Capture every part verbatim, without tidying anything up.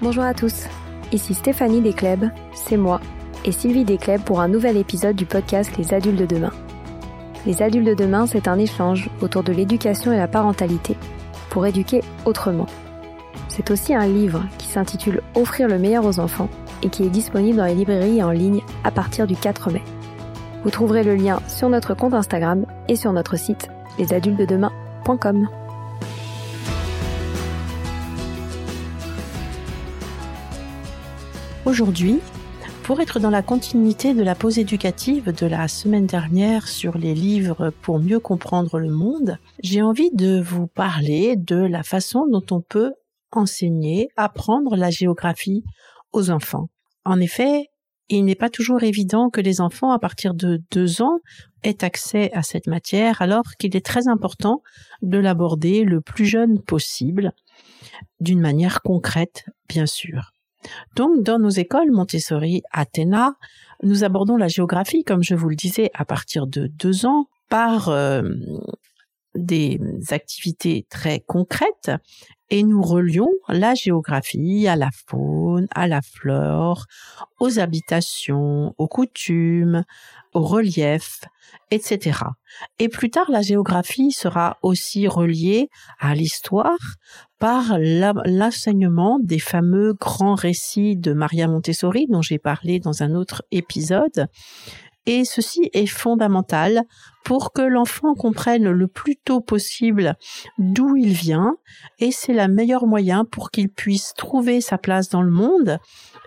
Bonjour à tous, ici Stéphanie d'Esclaibes, c'est moi, et Sylvie d'Esclaibes pour un nouvel épisode du podcast Les adultes de demain. Les adultes de demain, c'est un échange autour de l'éducation et la parentalité, pour éduquer autrement. C'est aussi un livre qui s'intitule Offrir le meilleur aux enfants et qui est disponible dans les librairies et en ligne à partir du quatre mai. Vous trouverez le lien sur notre compte Instagram et sur notre site les adultes de demain point com. Aujourd'hui, pour être dans la continuité de la pause éducative de la semaine dernière sur les livres pour mieux comprendre le monde, j'ai envie de vous parler de la façon dont on peut enseigner, apprendre la géographie aux enfants. En effet, il n'est pas toujours évident que les enfants, à partir de deux ans, aient accès à cette matière, alors qu'il est très important de l'aborder le plus jeune possible, d'une manière concrète, bien sûr. Donc, dans nos écoles Montessori Athéna, nous abordons la géographie, comme je vous le disais, à partir de deux ans, par euh, des activités très concrètes, et nous relions la géographie à la faune, à la flore, aux habitations, aux coutumes, au relief, et cetera. Et plus tard, la géographie sera aussi reliée à l'histoire par la, l'enseignement des fameux grands récits de Maria Montessori, dont j'ai parlé dans un autre épisode. Et ceci est fondamental pour que l'enfant comprenne le plus tôt possible d'où il vient, et c'est le meilleur moyen pour qu'il puisse trouver sa place dans le monde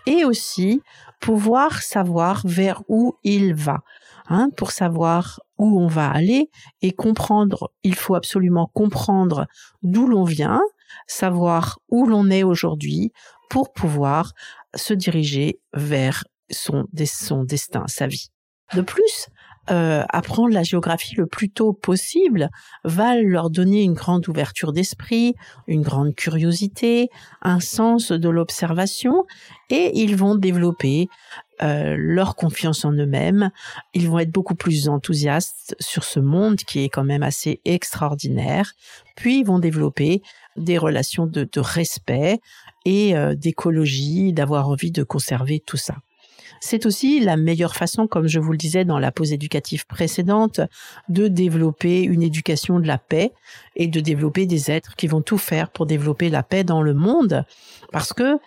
et aussi pouvoir savoir vers où il va. Hein, pour savoir où on va aller et comprendre, il faut absolument comprendre d'où l'on vient, savoir où l'on est aujourd'hui pour pouvoir se diriger vers son, son destin, sa vie. De plus, euh, apprendre la géographie le plus tôt possible va leur donner une grande ouverture d'esprit, une grande curiosité, un sens de l'observation, et ils vont développer euh, leur confiance en eux-mêmes. Ils vont être beaucoup plus enthousiastes sur ce monde qui est quand même assez extraordinaire. Puis ils vont développer des relations de, de respect et euh, d'écologie, d'avoir envie de conserver tout ça. C'est aussi la meilleure façon, comme je vous le disais dans la pause éducative précédente, de développer une éducation de la paix et de développer des êtres qui vont tout faire pour développer la paix dans le monde, parce que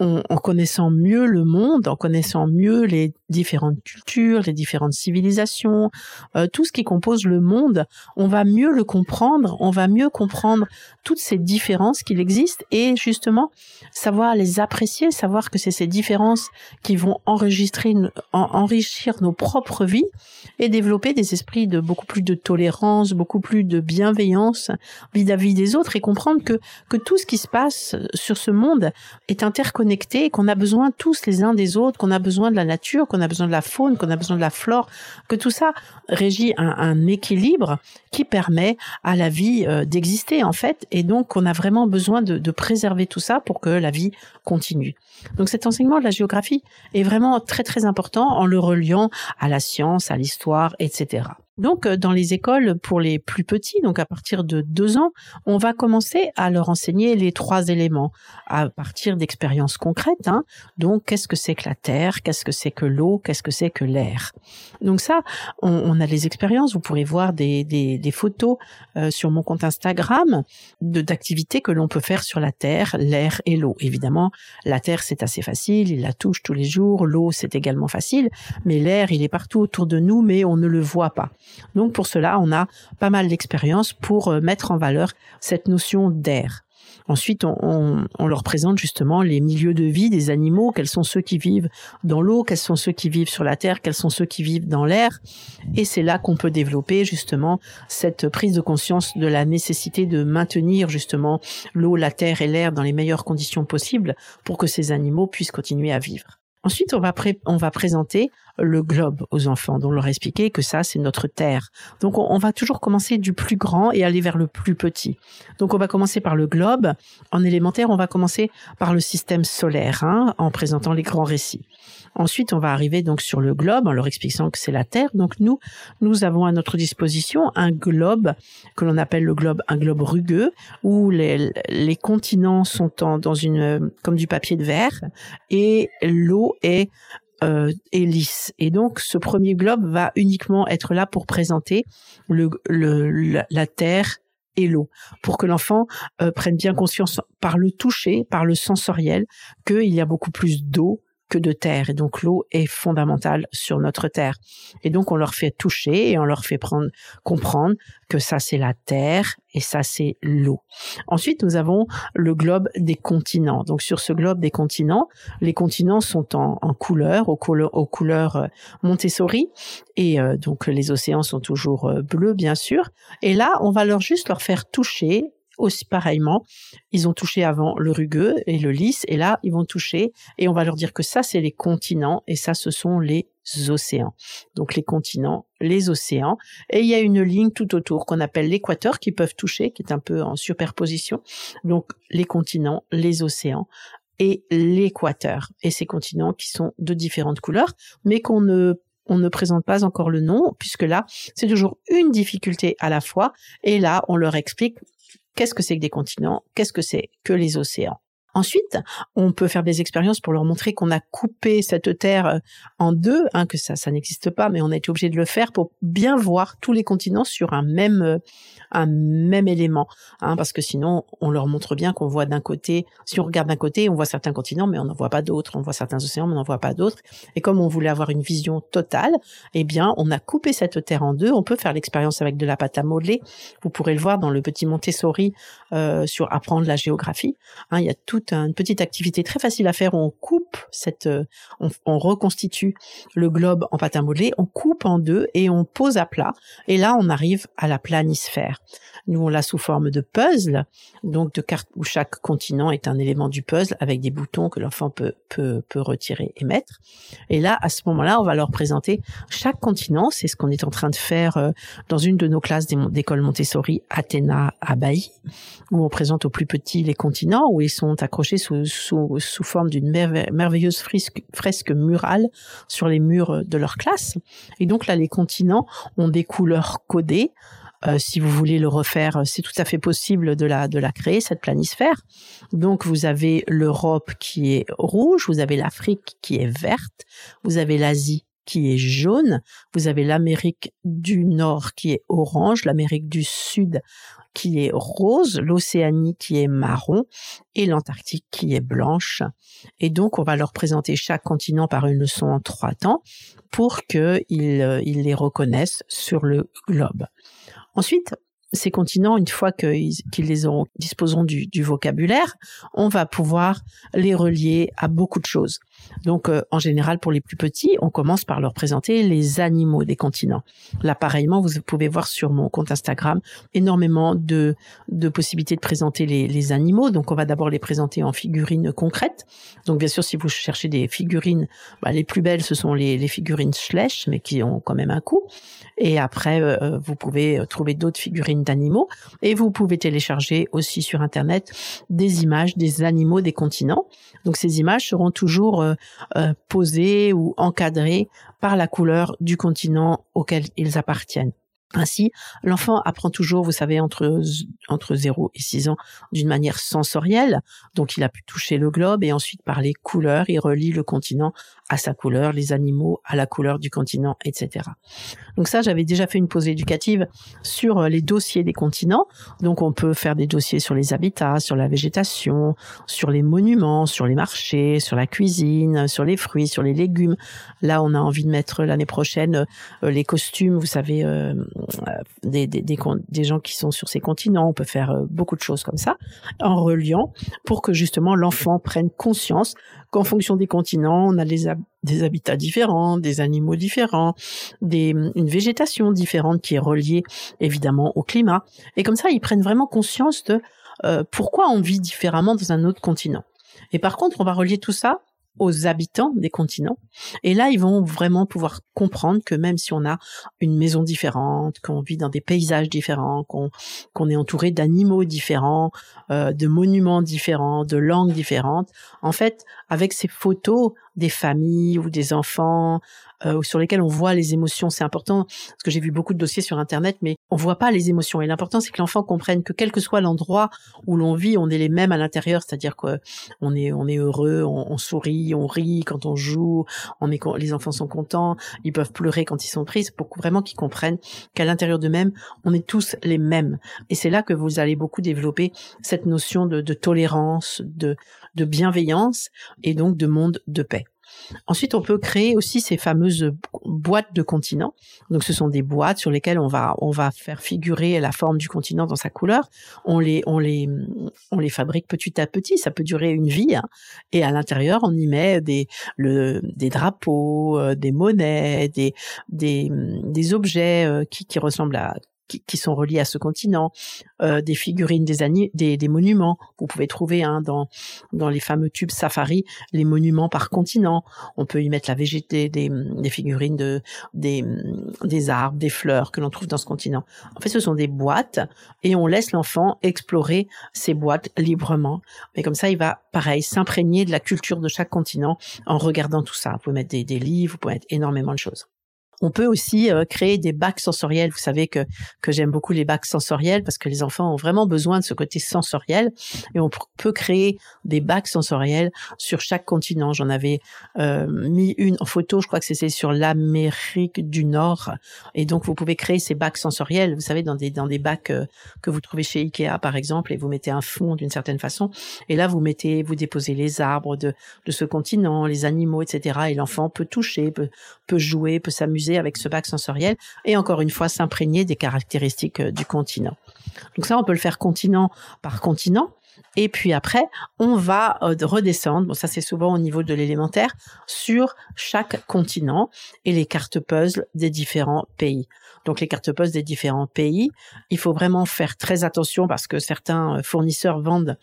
en, en connaissant mieux le monde, en connaissant mieux les différentes cultures, les différentes civilisations, euh, tout ce qui compose le monde, on va mieux le comprendre, on va mieux comprendre toutes ces différences qu'il existe et justement savoir les apprécier, savoir que c'est ces différences qui vont enregistrer, en, enrichir nos propres vies et développer des esprits de beaucoup plus de tolérance, beaucoup plus de bienveillance vis-à-vis des autres et comprendre que, que tout ce qui se passe sur ce monde est interconnecté et qu'on a besoin tous les uns des autres, qu'on a besoin de la nature, qu'on a besoin de la faune, qu'on a besoin de la flore, que tout ça régit un, un équilibre qui permet à la vie euh, d'exister en fait, et donc on a vraiment besoin de, de préserver tout ça pour que la vie continue. Donc cet enseignement de la géographie est vraiment très très important en le reliant à la science, à l'histoire, et cetera. Donc, dans les écoles pour les plus petits, donc à partir de deux ans, on va commencer à leur enseigner les trois éléments à partir d'expériences concrètes. Hein. Donc, qu'est-ce que c'est que la terre? Qu'est-ce que c'est que l'eau? Qu'est-ce que c'est que l'air? Donc ça, on, on a les expériences. Vous pourrez voir des, des, des photos euh, sur mon compte Instagram de, d'activités que l'on peut faire sur la terre, l'air et l'eau. Évidemment, la terre, c'est assez facile. Il la touche tous les jours. L'eau, c'est également facile. Mais l'air, il est partout autour de nous, mais on ne le voit pas. Donc pour cela, on a pas mal d'expérience pour mettre en valeur cette notion d'air. Ensuite, on, on, on leur présente justement les milieux de vie des animaux, quels sont ceux qui vivent dans l'eau, quels sont ceux qui vivent sur la terre, quels sont ceux qui vivent dans l'air. Et c'est là qu'on peut développer justement cette prise de conscience de la nécessité de maintenir justement l'eau, la terre et l'air dans les meilleures conditions possibles pour que ces animaux puissent continuer à vivre. Ensuite, on va, pré- on va présenter le globe aux enfants, dont on leur expliquer que ça, c'est notre terre. Donc, on, on va toujours commencer du plus grand et aller vers le plus petit. Donc, on va commencer par le globe. En élémentaire, on va commencer par le système solaire, hein, en présentant les grands récits. Ensuite, on va arriver donc sur le globe en leur expliquant que c'est la Terre. Donc nous, nous avons à notre disposition un globe que l'on appelle le globe, un globe rugueux, où les, les continents sont en, dans une, comme du papier de verre, et l'eau est Euh, et lisse. Et donc, ce premier globe va uniquement être là pour présenter le, le, la, la terre et l'eau, pour que l'enfant euh, prenne bien conscience par le toucher, par le sensoriel, qu'il y a beaucoup plus d'eau que de terre. Et donc, l'eau est fondamentale sur notre terre. Et donc, on leur fait toucher et on leur fait prendre, comprendre que ça, c'est la terre et ça, c'est l'eau. Ensuite, nous avons le globe des continents. Donc, sur ce globe des continents, les continents sont en, en couleurs, aux, couleurs, aux couleurs Montessori. Et euh, donc, les océans sont toujours bleus, bien sûr. Et là, on va leur juste leur faire toucher aussi pareillement. Ils ont touché avant le rugueux et le lisse, et là, ils vont toucher, et on va leur dire que ça, c'est les continents, et ça, ce sont les océans. Donc, les continents, les océans. Et il y a une ligne tout autour qu'on appelle l'équateur, qui peuvent toucher, qui est un peu en superposition. Donc, les continents, les océans et l'équateur. Et ces continents qui sont de différentes couleurs, mais qu'on ne On ne présente pas encore le nom, puisque là, c'est toujours une difficulté à la fois. Et là, on leur explique qu'est-ce que c'est que des continents, qu'est-ce que c'est que les océans. Ensuite, on peut faire des expériences pour leur montrer qu'on a coupé cette terre en deux, hein, que ça, ça n'existe pas, mais on a été obligé de le faire pour bien voir tous les continents sur un même, un même élément, hein, parce que sinon, on leur montre bien qu'on voit d'un côté, si on regarde d'un côté, on voit certains continents, mais on n'en voit pas d'autres, on voit certains océans, mais on n'en voit pas d'autres. Et comme on voulait avoir une vision totale, eh bien, on a coupé cette terre en deux. On peut faire l'expérience avec de la pâte à modeler. Vous pourrez le voir dans le petit Montessori euh, sur apprendre la géographie. Hein, il y a tout une petite activité très facile à faire où on coupe cette, on, on reconstitue le globe en pâte à modeler, on coupe en deux et on pose à plat. Et là, on arrive à la planisphère. Nous, on l'a sous forme de puzzle, donc de cartes où chaque continent est un élément du puzzle avec des boutons que l'enfant peut, peut, peut retirer et mettre. Et là, à ce moment-là, on va leur présenter chaque continent. C'est ce qu'on est en train de faire dans une de nos classes d'école Montessori Athéna à Bailly, où on présente aux plus petits les continents, où ils sont à accroché sous, sous, sous forme d'une merveilleuse frisque, fresque murale sur les murs de leur classe. Et donc là, les continents ont des couleurs codées. Euh, si vous voulez le refaire, c'est tout à fait possible de la, de la créer, cette planisphère. Donc, vous avez l'Europe qui est rouge, vous avez l'Afrique qui est verte, vous avez l'Asie qui est jaune, vous avez l'Amérique du Nord qui est orange, l'Amérique du Sud qui est rose, l'Océanie qui est marron et l'Antarctique qui est blanche. Et donc, on va leur présenter chaque continent par une leçon en trois temps pour qu'ils ils les reconnaissent sur le globe. Ensuite, ces continents, une fois qu'ils, qu'ils les auront, disposeront du, du vocabulaire, on va pouvoir les relier à beaucoup de choses. Donc, euh, en général, pour les plus petits, on commence par leur présenter les animaux des continents. Là, pareillement, vous pouvez voir sur mon compte Instagram énormément de, de possibilités de présenter les, les animaux. Donc, on va d'abord les présenter en figurines concrètes. Donc, bien sûr, si vous cherchez des figurines, bah, les plus belles, ce sont les, les figurines Schleich, mais qui ont quand même un coût. Et après, euh, vous pouvez trouver d'autres figurines d'animaux. Et vous pouvez télécharger aussi sur Internet des images des animaux des continents. Donc, ces images seront toujours Euh, Euh, posés ou encadrés par la couleur du continent auquel ils appartiennent. Ainsi, l'enfant apprend toujours, vous savez, entre, entre zéro et six ans, d'une manière sensorielle. Donc, il a pu toucher le globe et ensuite, par les couleurs, il relie le continent à sa couleur, les animaux à la couleur du continent, et cetera. Donc ça, j'avais déjà fait une pause éducative sur les dossiers des continents. Donc, on peut faire des dossiers sur les habitats, sur la végétation, sur les monuments, sur les marchés, sur la cuisine, sur les fruits, sur les légumes. Là, on a envie de mettre l'année prochaine euh, les costumes, vous savez, euh, Des, des, des, des gens qui sont sur ces continents. On peut faire beaucoup de choses comme ça en reliant pour que justement l'enfant prenne conscience qu'en fonction des continents, on a les ab- des habitats différents, des animaux différents, des, une végétation différente qui est reliée évidemment au climat. Et comme ça, ils prennent vraiment conscience de euh, pourquoi on vit différemment dans un autre continent. Et par contre, on va relier tout ça aux habitants des continents. Et là, ils vont vraiment pouvoir comprendre que même si on a une maison différente, qu'on vit dans des paysages différents, qu'on, qu'on est entouré d'animaux différents, euh, de monuments différents, de langues différentes, en fait, avec ces photos, des familles ou des enfants euh, sur lesquels on voit les émotions. C'est important, parce que j'ai vu beaucoup de dossiers sur Internet, mais on voit pas les émotions. Et l'important, c'est que l'enfant comprenne que quel que soit l'endroit où l'on vit, on est les mêmes à l'intérieur, c'est-à-dire qu'on est, on est heureux, on, on sourit, on rit quand on joue, on est, les enfants sont contents, ils peuvent pleurer quand ils sont pris, c'est pour vraiment qu'ils comprennent qu'à l'intérieur d'eux-mêmes, on est tous les mêmes. Et c'est là que vous allez beaucoup développer cette notion de, de tolérance, de, de bienveillance et donc de monde de paix. Ensuite, on peut créer aussi ces fameuses boîtes de continents. Donc, ce sont des boîtes sur lesquelles on va, on va faire figurer la forme du continent dans sa couleur. On les, on les, on les fabrique petit à petit. Ça peut durer une vie, hein. Et à l'intérieur, on y met des, le, des drapeaux, euh, des monnaies, des, des, des objets euh, qui, qui ressemblent à Qui, qui sont reliés à ce continent, euh, des figurines, des, ani- des, des monuments. Vous pouvez trouver hein, dans, dans les fameux tubes safari les monuments par continent. On peut y mettre la végété, des, des figurines, de, des, des arbres, des fleurs que l'on trouve dans ce continent. En fait, ce sont des boîtes et on laisse l'enfant explorer ces boîtes librement. Mais comme ça, il va, pareil, s'imprégner de la culture de chaque continent en regardant tout ça. Vous pouvez mettre des, des livres, vous pouvez mettre énormément de choses. On peut aussi euh, créer des bacs sensoriels. Vous savez que que j'aime beaucoup les bacs sensoriels parce que les enfants ont vraiment besoin de ce côté sensoriel. Et on pr- peut créer des bacs sensoriels sur chaque continent. J'en avais euh, mis une en photo, je crois que c'était sur l'Amérique du Nord. Et donc, vous pouvez créer ces bacs sensoriels, vous savez, dans des dans des bacs euh, que vous trouvez chez Ikea, par exemple, et vous mettez un fond d'une certaine façon. Et là, vous mettez, vous déposez les arbres de de ce continent, les animaux, et cetera. Et l'enfant peut toucher, peut, peut jouer, peut s'amuser avec ce bac sensoriel et encore une fois s'imprégner des caractéristiques du continent. Donc ça, on peut le faire continent par continent. Et puis après, on va redescendre, bon ça c'est souvent au niveau de l'élémentaire, sur chaque continent et les cartes puzzles des différents pays. Donc les cartes puzzles des différents pays, il faut vraiment faire très attention parce que certains fournisseurs vendent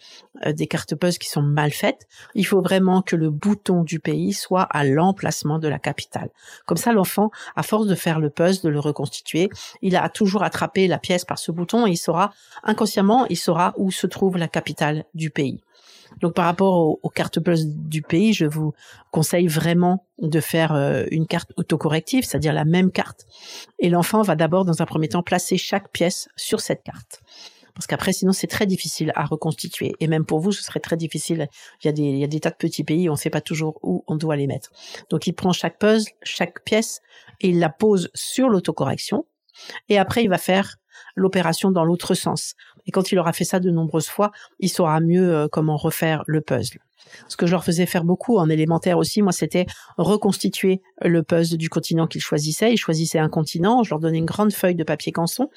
des cartes puzzles qui sont mal faites. Il faut vraiment que le bouton du pays soit à l'emplacement de la capitale. Comme ça, l'enfant, à force de faire le puzzle, de le reconstituer, il a toujours attrapé la pièce par ce bouton et il saura, inconsciemment, il saura où se trouve la capitale du pays. Donc, par rapport aux, aux cartes puzzles du pays, je vous conseille vraiment de faire euh, une carte autocorrective, c'est-à-dire la même carte. Et l'enfant va d'abord, dans un premier temps, placer chaque pièce sur cette carte. Parce qu'après, sinon, c'est très difficile à reconstituer. Et même pour vous, ce serait très difficile. Il y a des, il y a des tas de petits pays où on ne sait pas toujours où on doit les mettre. Donc, il prend chaque puzzle, chaque pièce, et il la pose sur l'autocorrection. Et après, il va faire l'opération dans l'autre sens. Et quand il aura fait ça de nombreuses fois, il saura mieux euh, comment refaire le puzzle. Ce que je leur faisais faire beaucoup en élémentaire aussi, moi, c'était reconstituer le puzzle du continent qu'ils choisissaient. Ils choisissaient un continent, je leur donnais une grande feuille de papier canson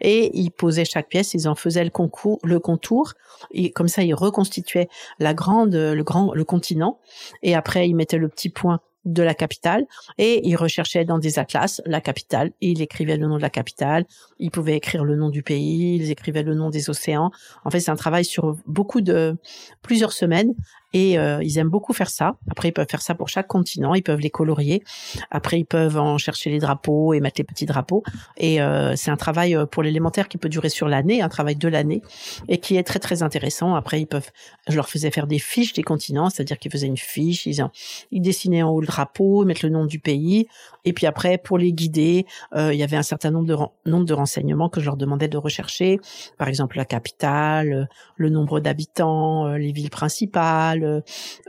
et ils posaient chaque pièce, ils en faisaient le, concours, le contour. Et comme ça, ils reconstituaient la grande, le, grand, le continent et après, ils mettaient le petit point de la capitale et il recherchait dans des atlas la capitale. Il écrivait le nom de la capitale, il pouvait écrire le nom du pays, il écrivait le nom des océans. En fait, c'est un travail sur beaucoup de plusieurs semaines et euh, ils aiment beaucoup faire ça. Après, ils peuvent faire ça pour chaque continent, ils peuvent les colorier. Après, ils peuvent en chercher les drapeaux et mettre les petits drapeaux. Et euh, c'est un travail pour l'élémentaire qui peut durer sur l'année, un travail de l'année et qui est très très intéressant. Après, ils peuvent, je leur faisais faire des fiches des continents, c'est-à-dire qu'ils faisaient une fiche, ils, en, ils dessinaient en haut le drapeau, mettre le nom du pays. Et puis après, pour les guider, euh, il y avait un certain nombre de, ren- nombre de renseignements que je leur demandais de rechercher. Par exemple, la capitale, le nombre d'habitants, les villes principales.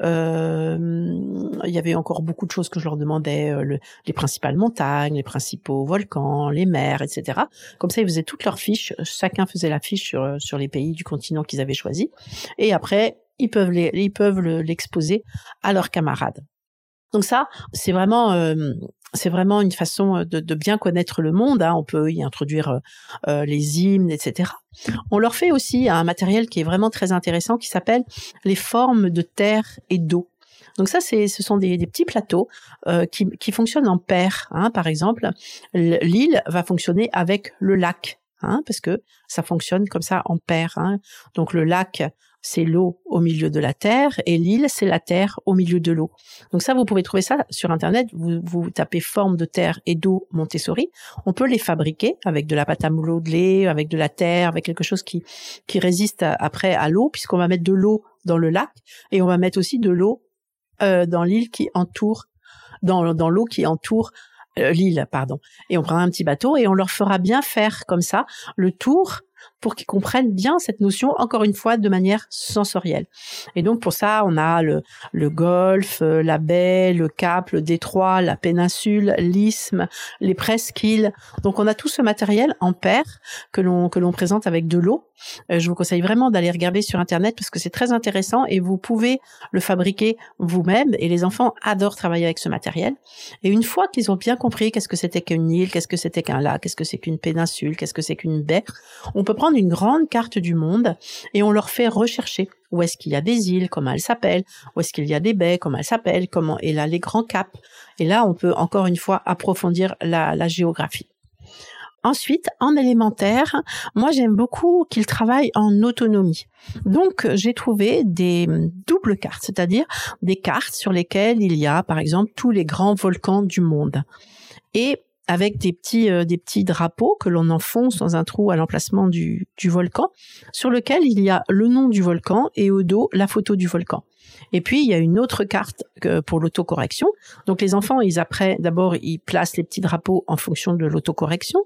Euh, il y avait encore beaucoup de choses que je leur demandais, euh, le, les principales montagnes, les principaux volcans, les mers, et cetera. Comme ça, ils faisaient toutes leurs fiches. Chacun faisait la fiche sur, sur les pays du continent qu'ils avaient choisi. Et après, ils peuvent, les, ils peuvent le, l'exposer à leurs camarades. Donc ça, c'est vraiment, euh, c'est vraiment une façon de, de bien connaître le monde. Hein. On peut y introduire euh, les hymnes, et cetera. On leur fait aussi un matériel qui est vraiment très intéressant, qui s'appelle les formes de terre et d'eau. Donc ça, c'est, ce sont des, des petits plateaux euh, qui, qui fonctionnent en paire. Hein. Par exemple, l'île va fonctionner avec le lac, hein, parce que ça fonctionne comme ça en paire. Hein. Donc le lac, c'est l'eau au milieu de la terre et l'île, c'est la terre au milieu de l'eau. Donc ça, vous pouvez trouver ça sur Internet. Vous, vous tapez forme de terre et d'eau Montessori. On peut les fabriquer avec de la pâte à modeler, de lait, avec de la terre, avec quelque chose qui, qui résiste à, après à l'eau, puisqu'on va mettre de l'eau dans le lac et on va mettre aussi de l'eau euh, dans l'île qui entoure, dans, dans l'eau qui entoure euh, l'île, pardon. Et on prendra un petit bateau et on leur fera bien faire comme ça le tour pour qu'ils comprennent bien cette notion, encore une fois, de manière sensorielle. Et donc, pour ça, on a le, le golfe, la baie, le cap, le détroit, la péninsule, l'isthme, les presqu'îles. Donc, on a tout ce matériel en paire que l'on, que l'on présente avec de l'eau. Euh, je vous conseille vraiment d'aller regarder sur Internet parce que c'est très intéressant et vous pouvez le fabriquer vous-même. Et les enfants adorent travailler avec ce matériel. Et une fois qu'ils ont bien compris qu'est-ce que c'était qu'une île, qu'est-ce que c'était qu'un lac, qu'est-ce que c'est qu'une péninsule, qu'est-ce que c'est qu'une baie, on peut prendre une grande carte du monde et on leur fait rechercher où est-ce qu'il y a des îles, comment elles s'appellent, où est-ce qu'il y a des baies, comment elles s'appellent, comment, et là les grands caps. Et là, on peut encore une fois approfondir la, la géographie. Ensuite, en élémentaire, moi j'aime beaucoup qu'ils travaillent en autonomie. Donc, j'ai trouvé des doubles cartes, c'est-à-dire des cartes sur lesquelles il y a, par exemple, tous les grands volcans du monde. Et avec des petits euh, des petits drapeaux que l'on enfonce dans un trou à l'emplacement du du volcan, sur lequel il y a le nom du volcan et au dos la photo du volcan. Et puis il y a une autre carte pour l'autocorrection. Donc les enfants, ils après d'abord ils placent les petits drapeaux en fonction de l'autocorrection.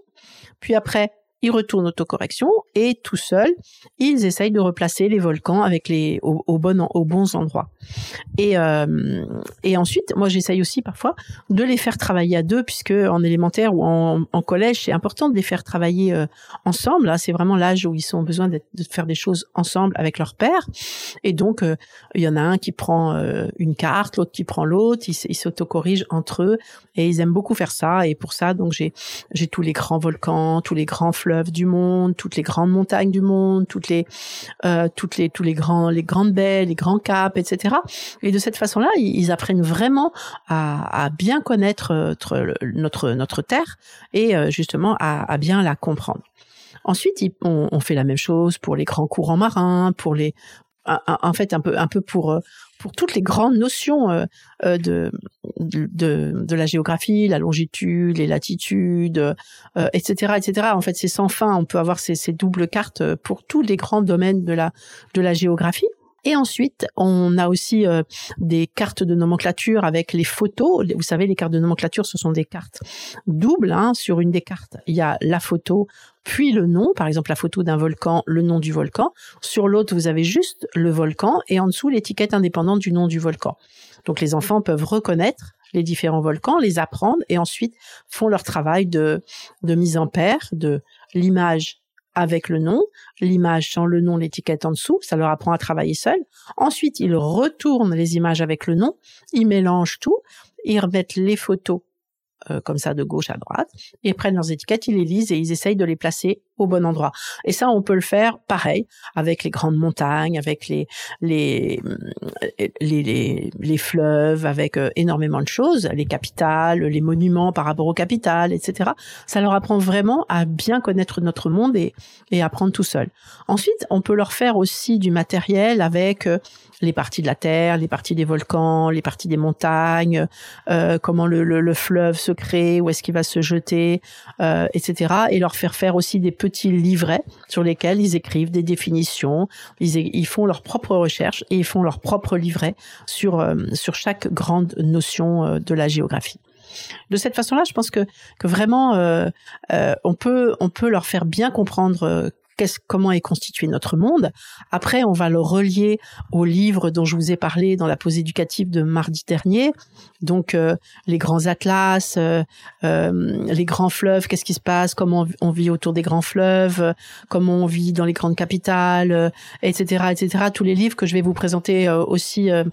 Puis après ils retournent autocorrection et tout seuls, ils essayent de replacer les volcans avec les au, au bon aux bons endroits. Et euh, et ensuite, moi j'essaye aussi parfois de les faire travailler à deux, puisque en élémentaire ou en, en collège, c'est important de les faire travailler euh, ensemble. Là, c'est vraiment l'âge où ils ont besoin de faire des choses ensemble avec leur père. Et donc il euh, y en a un qui prend euh, une carte, l'autre qui prend l'autre, ils, ils s'autocorrigent entre eux et ils aiment beaucoup faire ça. Et pour ça, donc j'ai j'ai tous les grands volcans, tous les grands fleurs du monde, toutes les grandes montagnes du monde, toutes les, euh, toutes les, tous les grands, les grandes baies, les grands caps, et cetera. Et de cette façon-là, ils apprennent vraiment à, à bien connaître notre, notre, notre terre et justement à, à bien la comprendre. Ensuite, on, on fait la même chose pour les grands courants marins, pour les, en fait, un peu, un peu pour, pour toutes les grandes notions de, de, de la géographie, la longitude, les latitudes, et cetera, et cetera. En fait, c'est sans fin. On peut avoir ces, ces doubles cartes pour tous les grands domaines de la, de la géographie. Et ensuite, on a aussi euh, des cartes de nomenclature avec les photos. Vous savez, les cartes de nomenclature, ce sont des cartes doubles. Hein. Sur une des cartes, il y a la photo, puis le nom. Par exemple, la photo d'un volcan, le nom du volcan. Sur l'autre, vous avez juste le volcan et en dessous, l'étiquette indépendante du nom du volcan. Donc, les enfants peuvent reconnaître les différents volcans, les apprendre et ensuite font leur travail de, de mise en paire de l'image avec le nom, l'image sans le nom, l'étiquette en dessous, ça leur apprend à travailler seul. Ensuite, ils retournent les images avec le nom, ils mélangent tout, ils remettent les photos euh, comme ça de gauche à droite, ils prennent leurs étiquettes, ils les lisent et ils essayent de les placer au bon endroit. Et ça, on peut le faire pareil avec les grandes montagnes, avec les les les les, les fleuves, avec euh, énormément de choses, les capitales, les monuments par rapport aux capitales, et cetera. Ça leur apprend vraiment à bien connaître notre monde et et apprendre tout seul. Ensuite, on peut leur faire aussi du matériel avec euh, les parties de la terre, les parties des volcans, les parties des montagnes, euh, comment le, le le fleuve se crée, où est-ce qu'il va se jeter, euh, et cetera. Et leur faire faire aussi des petits petits livrets sur lesquels ils écrivent des définitions, ils, ils font leurs propres recherches et ils font leurs propres livrets sur, euh, sur chaque grande notion euh, de la géographie. De cette façon-là, je pense que, que vraiment, euh, euh, on peut, on peut leur faire bien comprendre euh, Qu'est-ce, comment est constitué notre monde. Après, on va le relier au livre dont je vous ai parlé dans la pause éducative de mardi dernier. Donc, euh, les grands atlas, euh, euh, les grands fleuves, qu'est-ce qui se passe, comment on vit autour des grands fleuves, euh, comment on vit dans les grandes capitales, euh, et cetera, et cetera. Tous les livres que je vais vous présenter euh, aussi euh,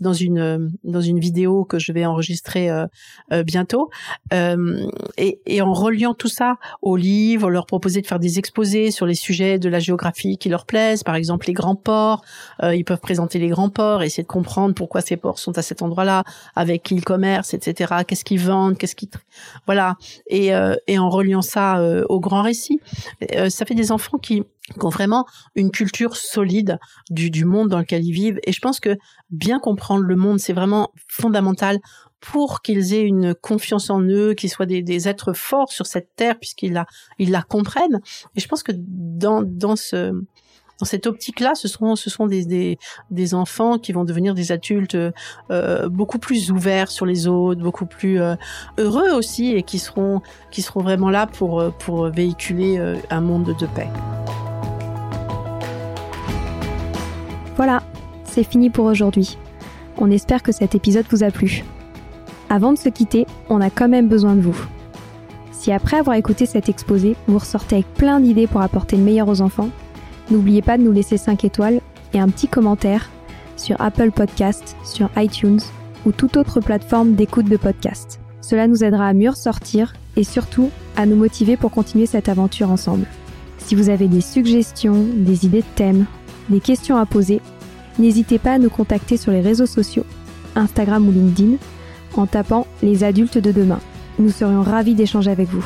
dans une euh, dans une vidéo que je vais enregistrer euh, euh, bientôt. Euh, et, et en reliant tout ça aux livres, leur proposer de faire des exposés sur les sujets de la géographie qui leur plaisent, par exemple les grands ports, euh, ils peuvent présenter les grands ports, essayer de comprendre pourquoi ces ports sont à cet endroit-là, avec qui ils commercent, et cetera, qu'est-ce qu'ils vendent, qu'est-ce qu'ils... Voilà, et, euh, et en reliant ça euh, au grand récit, euh, ça fait des enfants qui... qui ont vraiment une culture solide du, du monde dans lequel ils vivent. Et je pense que bien comprendre le monde, c'est vraiment fondamental pour qu'ils aient une confiance en eux, qu'ils soient des, des êtres forts sur cette terre, puisqu'ils la, ils la comprennent. Et je pense que dans, dans ce... dans cette optique-là, ce sont ce sont des des, des enfants qui vont devenir des adultes euh, beaucoup plus ouverts sur les autres, beaucoup plus euh, heureux aussi, et qui seront qui seront vraiment là pour pour véhiculer un monde de paix. Voilà, c'est fini pour aujourd'hui. On espère que cet épisode vous a plu. Avant de se quitter, on a quand même besoin de vous. Si après avoir écouté cet exposé, vous ressortez avec plein d'idées pour apporter le meilleur aux enfants, n'oubliez pas de nous laisser cinq étoiles et un petit commentaire sur Apple Podcasts, sur iTunes ou toute autre plateforme d'écoute de podcast. Cela nous aidera à mieux ressortir et surtout à nous motiver pour continuer cette aventure ensemble. Si vous avez des suggestions, des idées de thèmes, des questions à poser, n'hésitez pas à nous contacter sur les réseaux sociaux, Instagram ou LinkedIn, en tapant « Les adultes de demain ». Nous serions ravis d'échanger avec vous.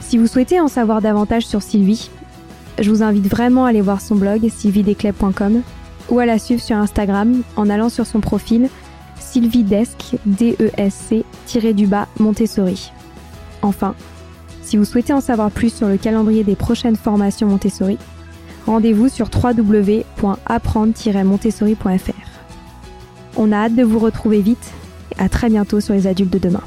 Si vous souhaitez en savoir davantage sur Sylvie, je vous invite vraiment à aller voir son blog sylvidesc tiret desclaibes point com ou à la suivre sur Instagram en allant sur son profil sylvidesc tiret desc tiret dubas montessori. Enfin, si vous souhaitez en savoir plus sur le calendrier des prochaines formations Montessori, rendez-vous sur w w w point apprendre tiret montessori point f r. On a hâte de vous retrouver vite et à très bientôt sur Les adultes de demain.